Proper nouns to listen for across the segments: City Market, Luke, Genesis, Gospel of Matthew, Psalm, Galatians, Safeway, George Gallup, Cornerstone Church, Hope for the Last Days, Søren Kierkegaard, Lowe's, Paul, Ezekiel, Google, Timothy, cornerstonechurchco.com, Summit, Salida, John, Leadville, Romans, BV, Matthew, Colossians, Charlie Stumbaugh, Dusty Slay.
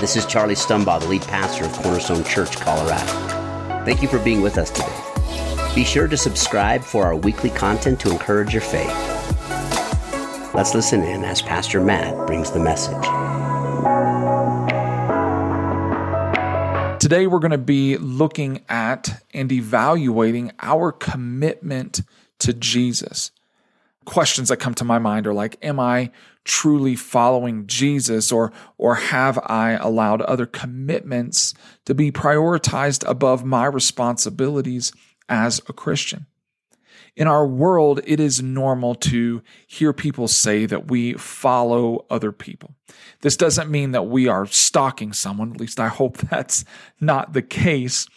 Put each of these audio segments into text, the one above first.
This is Charlie Stumbaugh, the lead pastor of Cornerstone Church, Colorado. Thank you for being with us today. Be sure to subscribe for our weekly content to encourage your faith. Let's listen in as Pastor Matt brings the message. Today we're going to be looking at and evaluating our commitment to Jesus. Questions that come to my mind are like, am I truly following Jesus, or have I allowed other commitments to be prioritized above my responsibilities as a Christian? In our world, it is normal to hear people say that we follow other people. This doesn't mean that we are stalking someone, at least I hope that's not the case.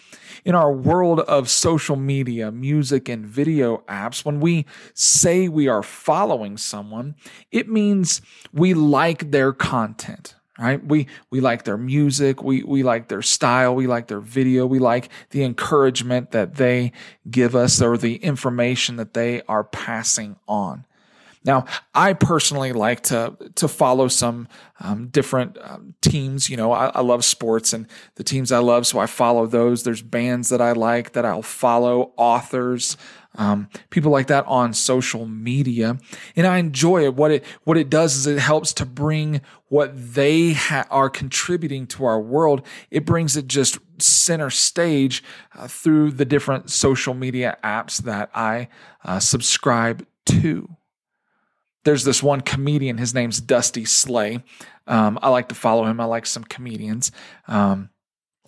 In our world of social media, music, and video apps, when we say we are following someone, it means we like their content, right? We like their music, we like their style, we like their video, we like the encouragement that they give us or the information that they are passing on. Now, I personally like to follow some different teams. You know, I love sports and the teams I love, so I follow those. There's bands that I like that I'll follow, authors, people like that on social media, and I enjoy it. What it does is it helps to bring what they are contributing to our world. It brings it just center stage through the different social media apps that I subscribe to. There's this one comedian, his name's Dusty Slay. I like to follow him. I like some comedians. What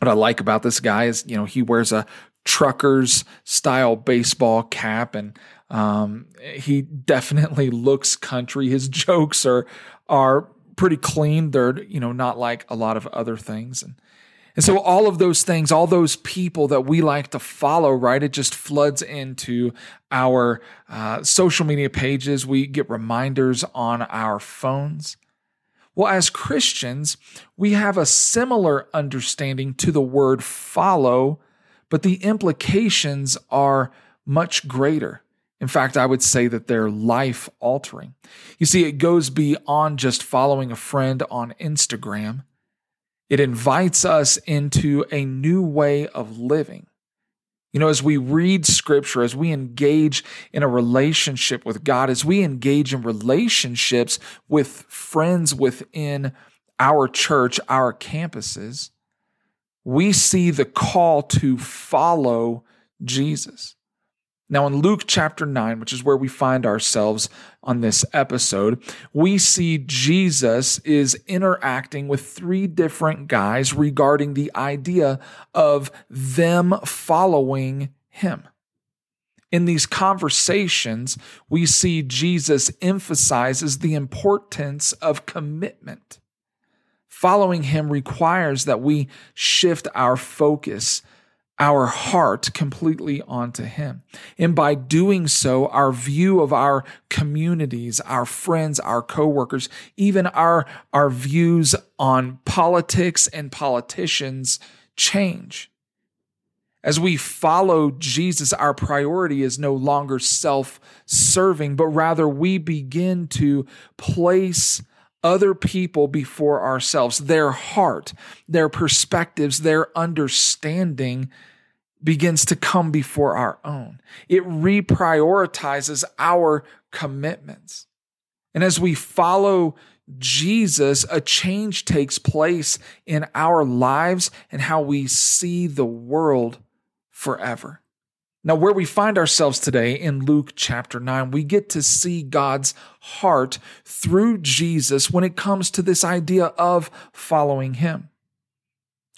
I like about this guy is, you know, he wears a trucker's style baseball cap, and he definitely looks country. His jokes are pretty clean. They're, you know, not like a lot of other things. And so all of those things, all those people that we like to follow, right, it just floods into our social media pages. We get reminders on our phones. Well, as Christians, we have a similar understanding to the word follow, but the implications are much greater. In fact, I would say that they're life-altering. You see, it goes beyond just following a friend on Instagram. It invites us into a new way of living. You know, as we read Scripture, as we engage in a relationship with God, as we engage in relationships with friends within our church, our campuses, we see the call to follow Jesus. Now, in Luke chapter 9, which is where we find ourselves on this episode, we see Jesus is interacting with three different guys regarding the idea of them following him. In these conversations, we see Jesus emphasizes the importance of commitment. Following him requires that we shift our focus, our heart completely onto him. And by doing so, our view of our communities, our friends, our coworkers, even our views on politics and politicians change. As we follow Jesus, our priority is no longer self-serving, but rather we begin to place other people before ourselves. Their heart, their perspectives, their understanding begins to come before our own. It reprioritizes our commitments. And as we follow Jesus, a change takes place in our lives and how we see the world forever. Now, where we find ourselves today in Luke chapter 9, we get to see God's heart through Jesus when it comes to this idea of following him.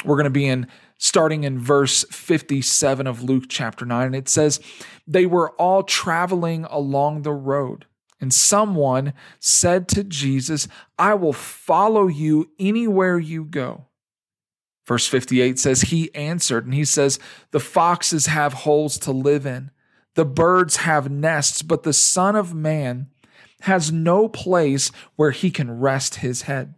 We're going to be starting in verse 57 of Luke chapter 9. It says, "They were all traveling along the road, and someone said to Jesus, 'I will follow you anywhere you go.'" Verse 58 says, he answered, and he says, "The foxes have holes to live in, the birds have nests, but the Son of Man has no place where he can rest his head."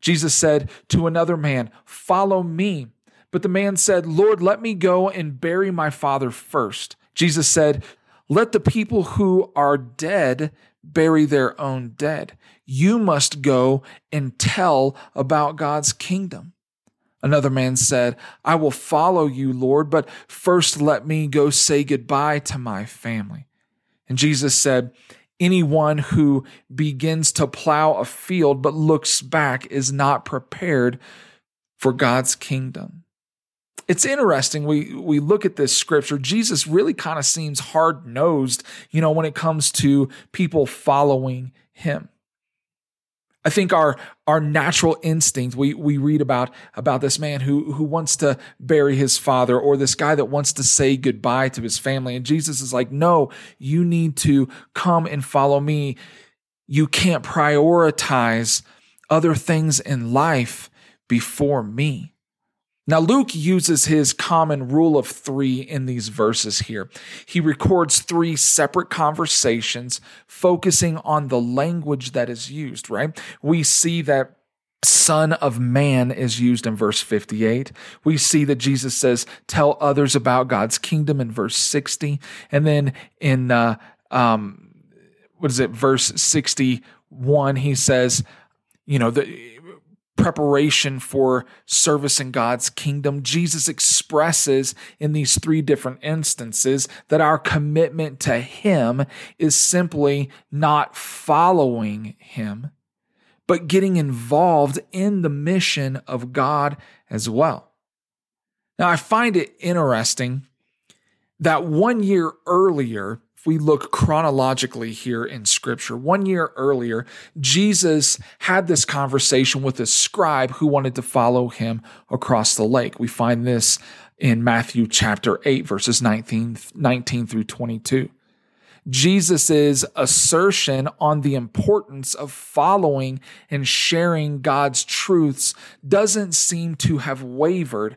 Jesus said to another man, "Follow me." But the man said, "Lord, let me go and bury my father first." Jesus said, "Let the people who are dead bury their own dead. You must go and tell about God's kingdom." Another man said, "I will follow you, Lord, but first let me go say goodbye to my family." And Jesus said, "Anyone who begins to plow a field but looks back is not prepared for God's kingdom." It's interesting, we look at this scripture, Jesus really kind of seems hard-nosed, when it comes to people following him. I think our natural instinct, we read about this man who wants to bury his father, or this guy that wants to say goodbye to his family. And Jesus is like, "No, you need to come and follow me. You can't prioritize other things in life before me." Now, Luke uses his common rule of three in these verses here. He records three separate conversations focusing on the language that is used, right? We see that "son of man" is used in verse 58. We see that Jesus says, "Tell others about God's kingdom" in verse 60. And then in, verse 61, he says, the preparation for service in God's kingdom. Jesus expresses in these three different instances that our commitment to him is simply not following him, but getting involved in the mission of God as well. Now, I find it interesting that 1 year earlier, if we look chronologically here in Scripture, 1 year earlier, Jesus had this conversation with a scribe who wanted to follow him across the lake. We find this in Matthew chapter 8, verses 19 through 22. Jesus' assertion on the importance of following and sharing God's truths doesn't seem to have wavered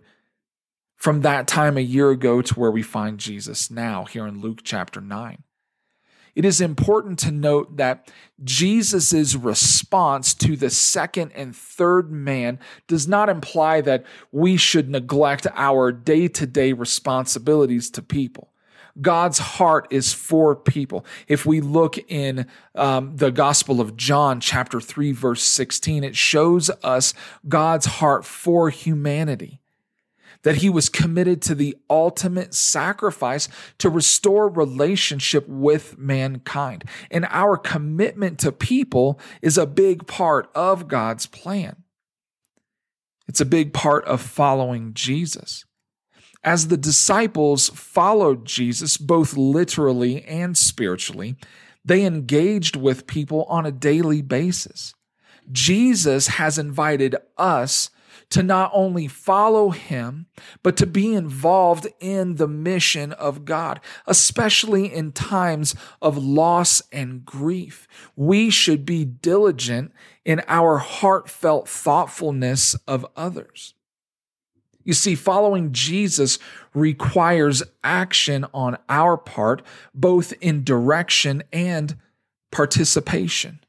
from that time a year ago to where we find Jesus now here in Luke chapter 9. It is important to note that Jesus' response to the second and third man does not imply that we should neglect our day-to-day responsibilities to people. God's heart is for people. If we look in the Gospel of John, chapter 3, verse 16, it shows us God's heart for humanity, that he was committed to the ultimate sacrifice to restore relationship with mankind. And our commitment to people is a big part of God's plan. It's a big part of following Jesus. As the disciples followed Jesus, both literally and spiritually, they engaged with people on a daily basis. Jesus has invited us to not only follow him, but to be involved in the mission of God, especially in times of loss and grief. We should be diligent in our heartfelt thoughtfulness of others. You see, following Jesus requires action on our part, both in direction and participation.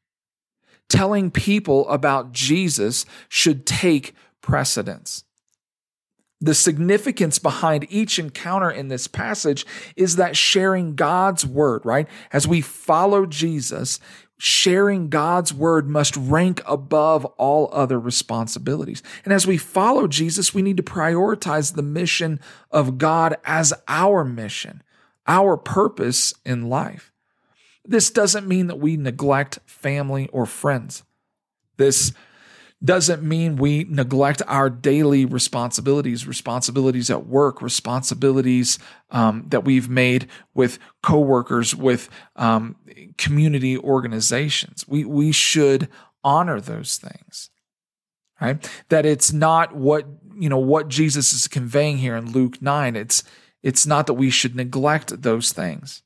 Telling people about Jesus should take precedence. The significance behind each encounter in this passage is that sharing God's word, right? As we follow Jesus, sharing God's word must rank above all other responsibilities. And as we follow Jesus, we need to prioritize the mission of God as our mission, our purpose in life. This doesn't mean that we neglect family or friends. This doesn't mean we neglect our daily responsibilities at work, responsibilities that we've made with coworkers, with community organizations. We should honor those things, right? That it's not what Jesus is conveying here in Luke 9. It's not that we should neglect those things.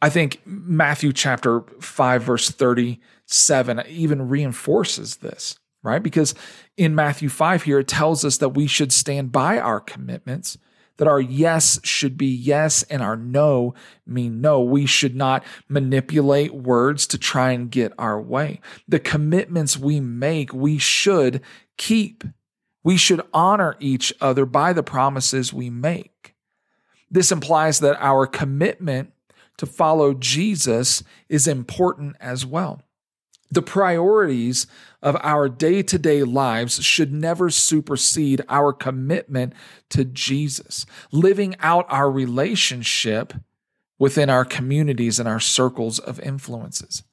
I think Matthew chapter 5, verse 37 even reinforces this, right? Because in Matthew 5 here, it tells us that we should stand by our commitments, that our yes should be yes and our no mean no. We should not manipulate words to try and get our way. The commitments we make, we should keep. We should honor each other by the promises we make. This implies that our commitment to follow Jesus is important as well. The priorities of our day-to-day lives should never supersede our commitment to Jesus, living out our relationship within our communities and our circles of influences.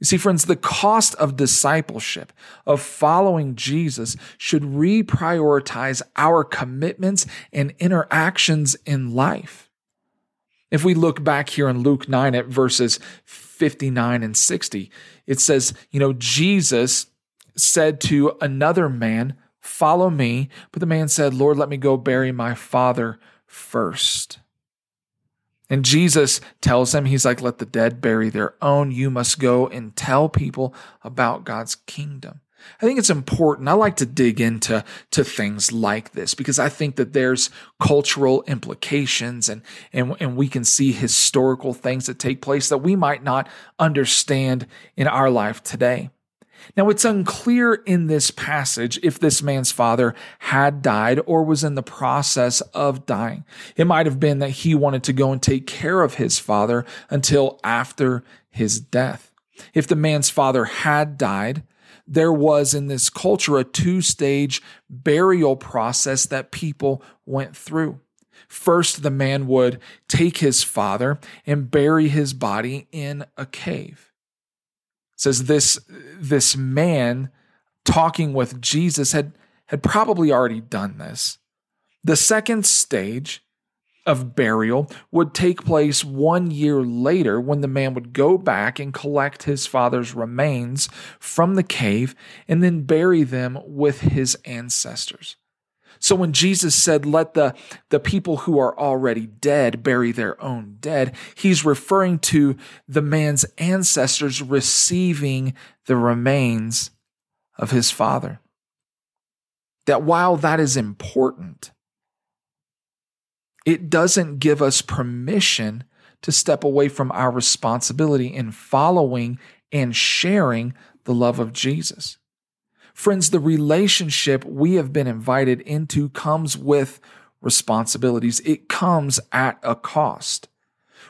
You see, friends, the cost of discipleship, of following Jesus, should reprioritize our commitments and interactions in life. If we look back here in Luke 9 at verses 59 and 60, it says, Jesus said to another man, "Follow me." But the man said, "Lord, let me go bury my father first." And Jesus tells him, he's like, "Let the dead bury their own. You must go and tell people about God's kingdom." I think it's important. I like to dig into things like this because I think that there's cultural implications and we can see historical things that take place that we might not understand in our life today. Now, it's unclear in this passage if this man's father had died or was in the process of dying. It might have been that he wanted to go and take care of his father until after his death. If the man's father had died, there was in this culture a two-stage burial process that people went through. First, the man would take his father and bury his body in a cave. Says this man talking with Jesus had probably already done this. The second stage of burial would take place 1 year later when the man would go back and collect his father's remains from the cave and then bury them with his ancestors. So when Jesus said, "Let the people who are already dead bury their own dead," he's referring to the man's ancestors receiving the remains of his father. That while that is important, it doesn't give us permission to step away from our responsibility in following and sharing the love of Jesus. Friends, the relationship we have been invited into comes with responsibilities. It comes at a cost.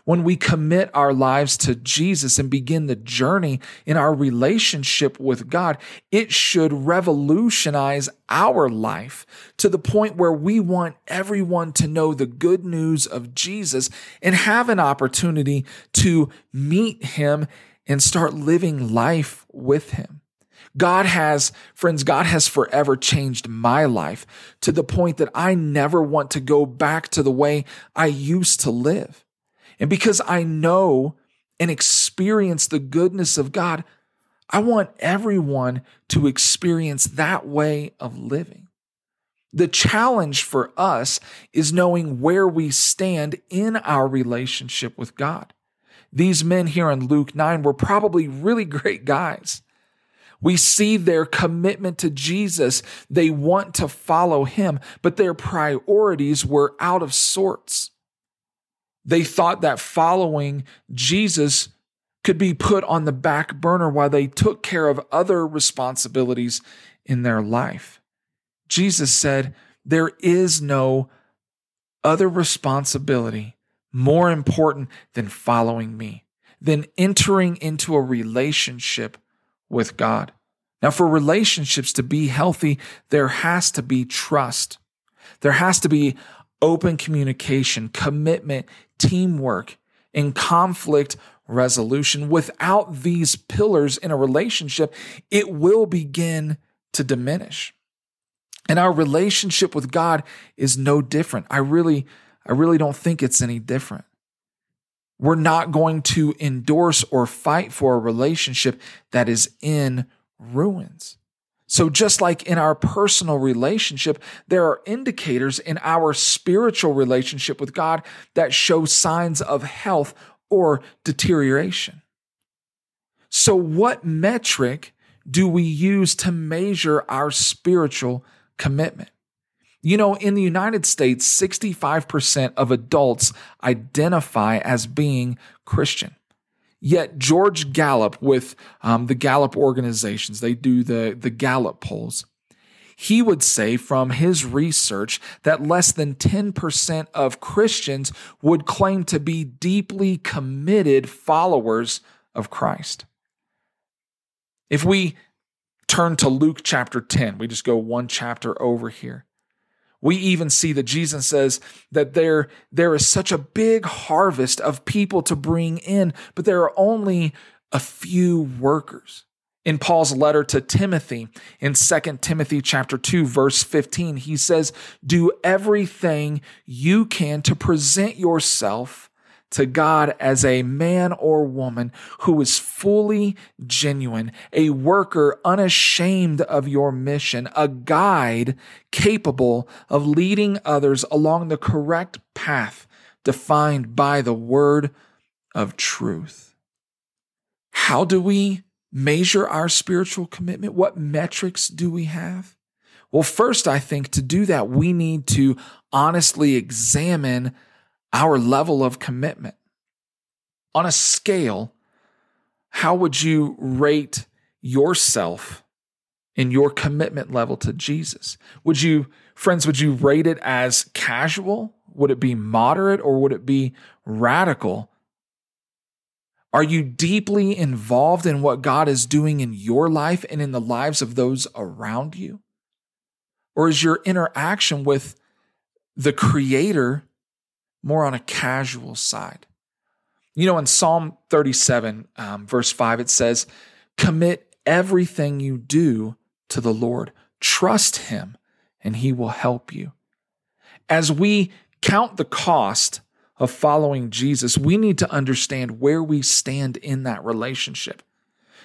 When we commit our lives to Jesus and begin the journey in our relationship with God, it should revolutionize our life to the point where we want everyone to know the good news of Jesus and have an opportunity to meet him and start living life with him. God has forever changed my life to the point that I never want to go back to the way I used to live. And because I know and experience the goodness of God, I want everyone to experience that way of living. The challenge for us is knowing where we stand in our relationship with God. These men here in Luke 9 were probably really great guys. We see their commitment to Jesus. They want to follow him, but their priorities were out of sorts. They thought that following Jesus could be put on the back burner while they took care of other responsibilities in their life. Jesus said, "There is no other responsibility more important than following me, than entering into a relationship with God." Now, for relationships to be healthy, there has to be trust. There has to be open communication, commitment, teamwork, and conflict resolution. Without these pillars in a relationship, it will begin to diminish. And our relationship with God is no different. I really don't think it's any different. We're not going to endorse or fight for a relationship that is in ruins. So just like in our personal relationship, there are indicators in our spiritual relationship with God that show signs of health or deterioration. So what metric do we use to measure our spiritual commitment? In the United States, 65% of adults identify as being Christian. Yet George Gallup with the Gallup organizations, they do the Gallup polls. He would say from his research that less than 10% of Christians would claim to be deeply committed followers of Christ. If we turn to Luke chapter 10, we just go one chapter over here. We even see that Jesus says that there is such a big harvest of people to bring in, but there are only a few workers. In Paul's letter to Timothy, in 2 Timothy chapter 2, verse 15, he says, "Do everything you can to present yourself to God as a man or woman who is fully genuine, a worker unashamed of your mission, a guide capable of leading others along the correct path defined by the word of truth." How do we measure our spiritual commitment? What metrics do we have? Well, first, I think to do that, we need to honestly examine our level of commitment. On a scale, how would you rate yourself in your commitment level to Jesus? Would you rate it as casual? Would it be moderate, or would it be radical? Are you deeply involved in what God is doing in your life and in the lives of those around you? Or is your interaction with the Creator more on a casual side? You know, in Psalm 37, verse 5, it says, "Commit everything you do to the Lord. Trust Him, and He will help you." As we count the cost of following Jesus, we need to understand where we stand in that relationship.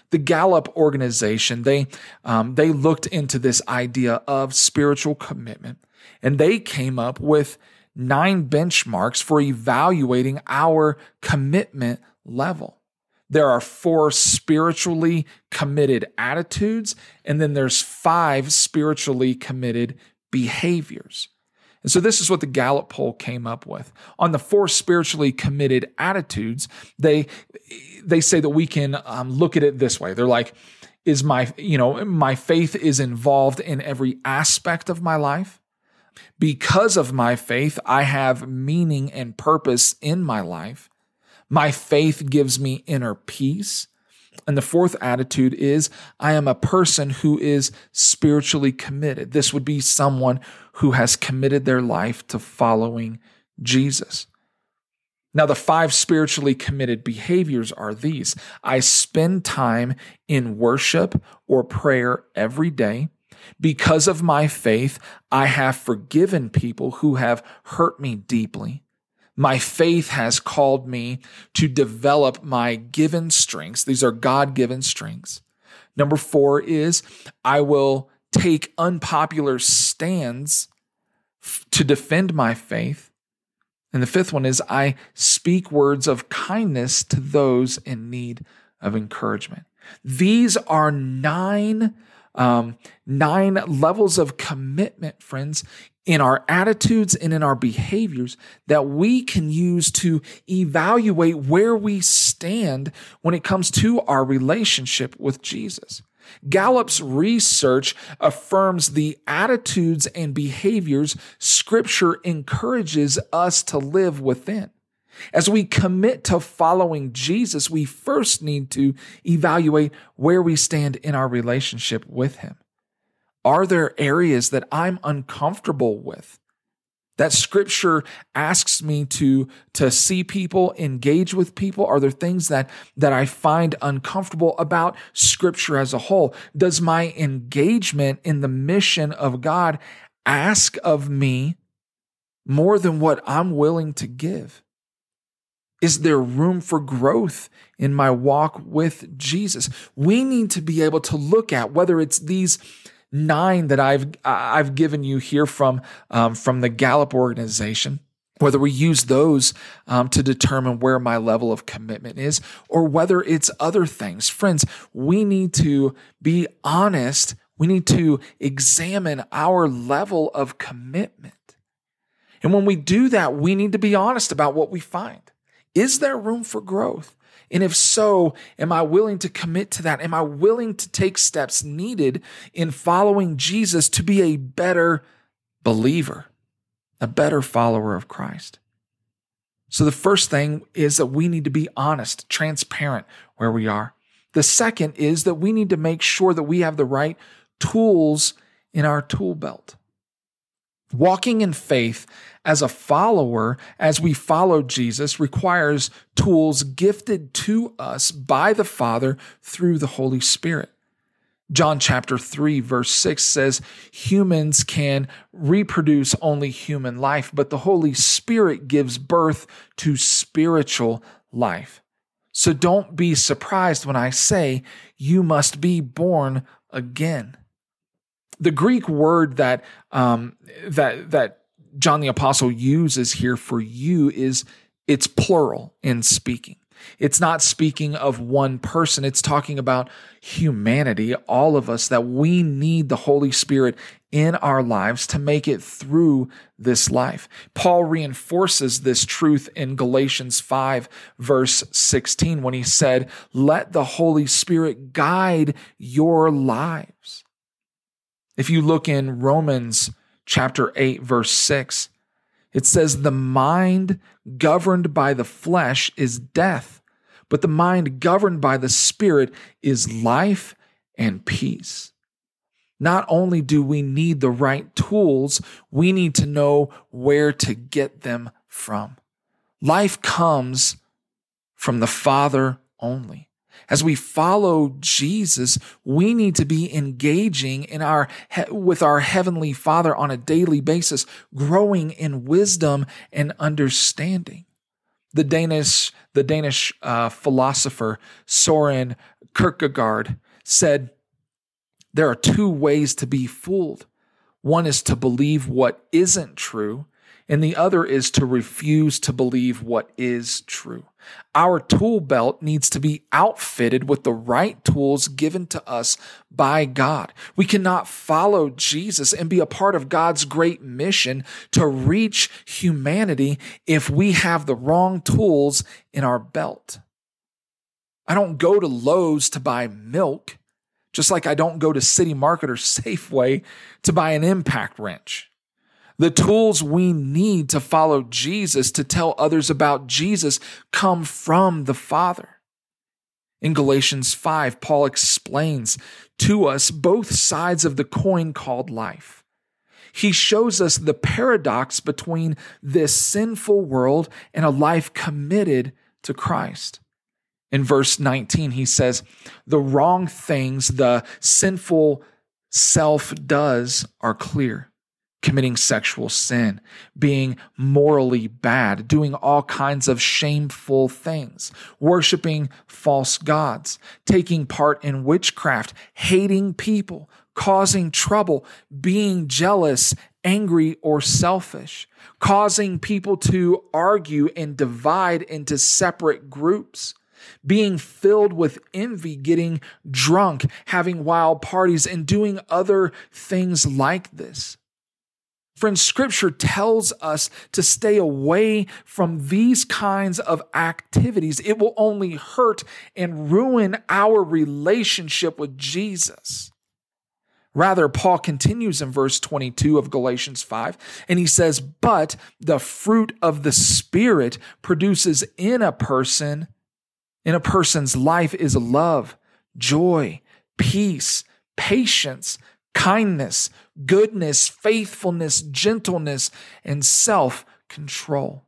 The Gallup organization, they looked into this idea of spiritual commitment, and they came up with 9 benchmarks for evaluating our commitment level. There are 4 spiritually committed attitudes, and then there's 5 spiritually committed behaviors. And so this is what the Gallup poll came up with. On the 4 spiritually committed attitudes, they say that we can look at it this way. They're like, is my faith is involved in every aspect of my life? Because of my faith, I have meaning and purpose in my life. My faith gives me inner peace. And the 4th attitude is, I am a person who is spiritually committed. This would be someone who has committed their life to following Jesus. Now, the 5 spiritually committed behaviors are these. I spend time in worship or prayer every day. Because of my faith, I have forgiven people who have hurt me deeply. My faith has called me to develop my given strengths. These are God-given strengths. Number 4 is, I will take unpopular stands to defend my faith. And the 5th one is, I speak words of kindness to those in need of encouragement. These are 9 levels of commitment, friends, in our attitudes and in our behaviors that we can use to evaluate where we stand when it comes to our relationship with Jesus. Gallup's research affirms the attitudes and behaviors Scripture encourages us to live within. As we commit to following Jesus, we first need to evaluate where we stand in our relationship with Him. Are there areas that I'm uncomfortable with, that Scripture asks me to see people, engage with people? Are there things that I find uncomfortable about Scripture as a whole? Does my engagement in the mission of God ask of me more than what I'm willing to give? Is there room for growth in my walk with Jesus? We need to be able to look at whether it's these 9 that I've given you here from the Gallup organization, whether we use those to determine where my level of commitment is, or whether it's other things. Friends, we need to be honest. We need to examine our level of commitment. And when we do that, we need to be honest about what we find. Is there room for growth? And if so, am I willing to commit to that? Am I willing to take steps needed in following Jesus to be a better believer, a better follower of Christ? So the first thing is that we need to be honest, transparent where we are. The second is that we need to make sure that we have the right tools in our tool belt. Walking in faith as a follower, as we follow Jesus, requires tools gifted to us by the Father through the Holy Spirit. John chapter 3, verse 6 says, humans can reproduce only human life, but the Holy Spirit gives birth to spiritual life. So don't be surprised when I say you must be born again. The Greek word that that John the Apostle uses here for you is, it's plural in speaking. It's not speaking of one person. It's talking about humanity, all of us, that we need the Holy Spirit in our lives to make it through this life. Paul reinforces this truth in Galatians 5, verse 16, when he said, "Let the Holy Spirit guide your lives." If you look in Romans chapter 8, verse 6, it says, the mind governed by the flesh is death, but the mind governed by the Spirit is life and peace. Not only do we need the right tools, we need to know where to get them from. Life comes from the Father only. As we follow Jesus, we need to be engaging in with our Heavenly Father on a daily basis, growing in wisdom and understanding. The Danish philosopher Søren Kierkegaard said, there are two ways to be fooled. One is to believe what isn't true, and the other is to refuse to believe what is true. Our tool belt needs to be outfitted with the right tools given to us by God. We cannot follow Jesus and be a part of God's great mission to reach humanity if we have the wrong tools in our belt. I don't go to Lowe's to buy milk, just like I don't go to City Market or Safeway to buy an impact wrench. The tools we need to follow Jesus, to tell others about Jesus, come from the Father. In Galatians 5, Paul explains to us both sides of the coin called life. He shows us the paradox between this sinful world and a life committed to Christ. In verse 19, he says, the wrong things the sinful self does are clear. Committing sexual sin, being morally bad, doing all kinds of shameful things, worshiping false gods, taking part in witchcraft, hating people, causing trouble, being jealous, angry, or selfish, causing people to argue and divide into separate groups, being filled with envy, getting drunk, having wild parties, and doing other things like this. Friends, Scripture tells us to stay away from these kinds of activities. It will only hurt and ruin our relationship with Jesus. Rather, Paul continues in verse 22 of Galatians 5, and he says, but the fruit of the Spirit produces in a person's life is love, joy, peace, patience, kindness, goodness, faithfulness, gentleness, and self-control.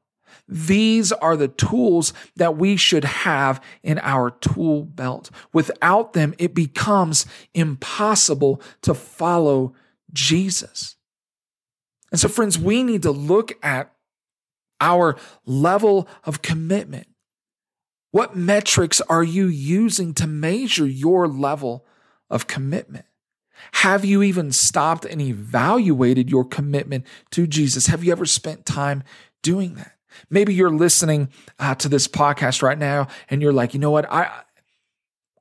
These are the tools that we should have in our tool belt. Without them, it becomes impossible to follow Jesus. And so, friends, we need to look at our level of commitment. What metrics are you using to measure your level of commitment? Have you even stopped and evaluated your commitment to Jesus? Have you ever spent time doing that? Maybe you're listening to this podcast right now and you're like, you know what?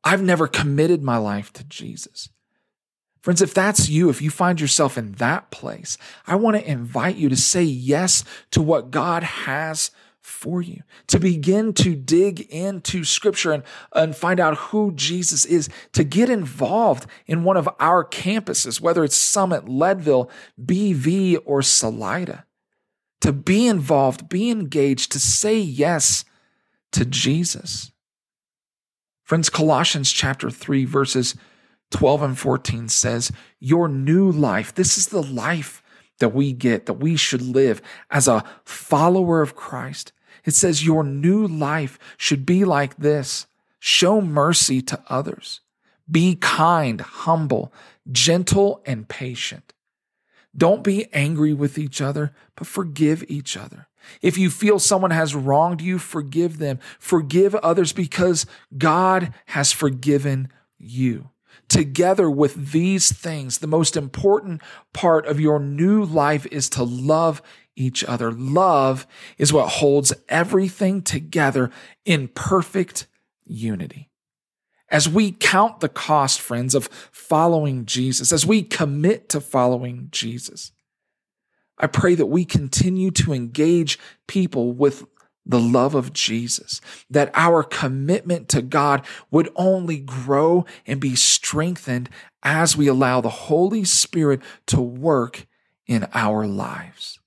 I've never committed my life to Jesus. Friends, if that's you, if you find yourself in that place, I want to invite you to say yes to what God has for you, to begin to dig into Scripture and find out who Jesus is, to get involved in one of our campuses, whether it's Summit, Leadville, BV, or Salida, to be involved, be engaged, to say yes to Jesus. Friends, Colossians chapter 3, verses 12 and 14 says, your new life, this is the life that we get, that we should live as a follower of Christ. It says your new life should be like this. Show mercy to others. Be kind, humble, gentle, and patient. Don't be angry with each other, but forgive each other. If you feel someone has wronged you, forgive them. Forgive others because God has forgiven you. Together with these things, the most important part of your new life is to love each other. Love is what holds everything together in perfect unity. As we count the cost, friends, of following Jesus, as we commit to following Jesus, I pray that we continue to engage people with the love of Jesus, that our commitment to God would only grow and be strengthened as we allow the Holy Spirit to work in our lives.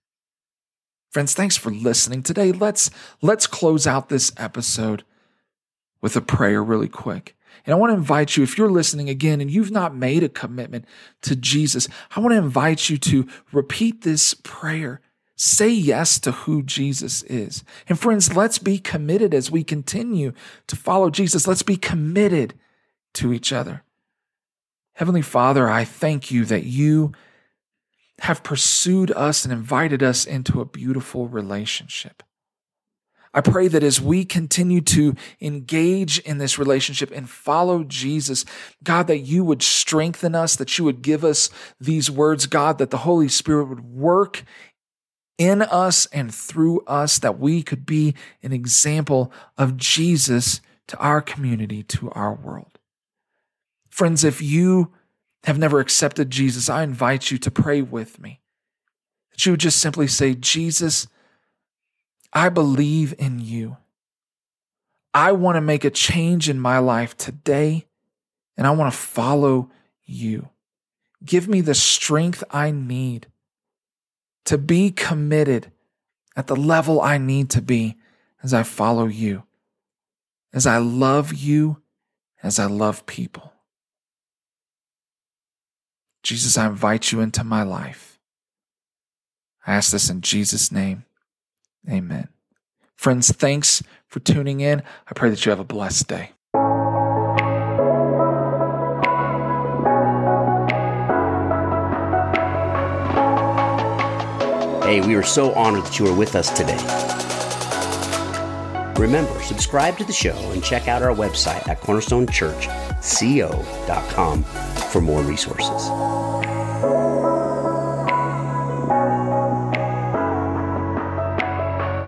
Friends, thanks for listening today. Let's close out this episode with a prayer really quick. And I want to invite you, if you're listening again and you've not made a commitment to Jesus, I want to invite you to repeat this prayer. Say yes to who Jesus is. And friends, let's be committed as we continue to follow Jesus. Let's be committed to each other. Heavenly Father, I thank you that you have pursued us and invited us into a beautiful relationship. I pray that as we continue to engage in this relationship and follow Jesus, God, that you would strengthen us, that you would give us these words, God, that the Holy Spirit would work in us and through us, that we could be an example of Jesus to our community, to our world. Friends, if you have never accepted Jesus, I invite you to pray with me, that you would just simply say, Jesus, I believe in you. I want to make a change in my life today, and I want to follow you. Give me the strength I need to be committed at the level I need to be as I follow you, as I love you, as I love people. Jesus, I invite you into my life. I ask this in Jesus' name. Amen. Friends, thanks for tuning in. I pray that you have a blessed day. Hey, we are so honored that you are with us today. Remember, subscribe to the show and check out our website at cornerstonechurchco.com for more resources.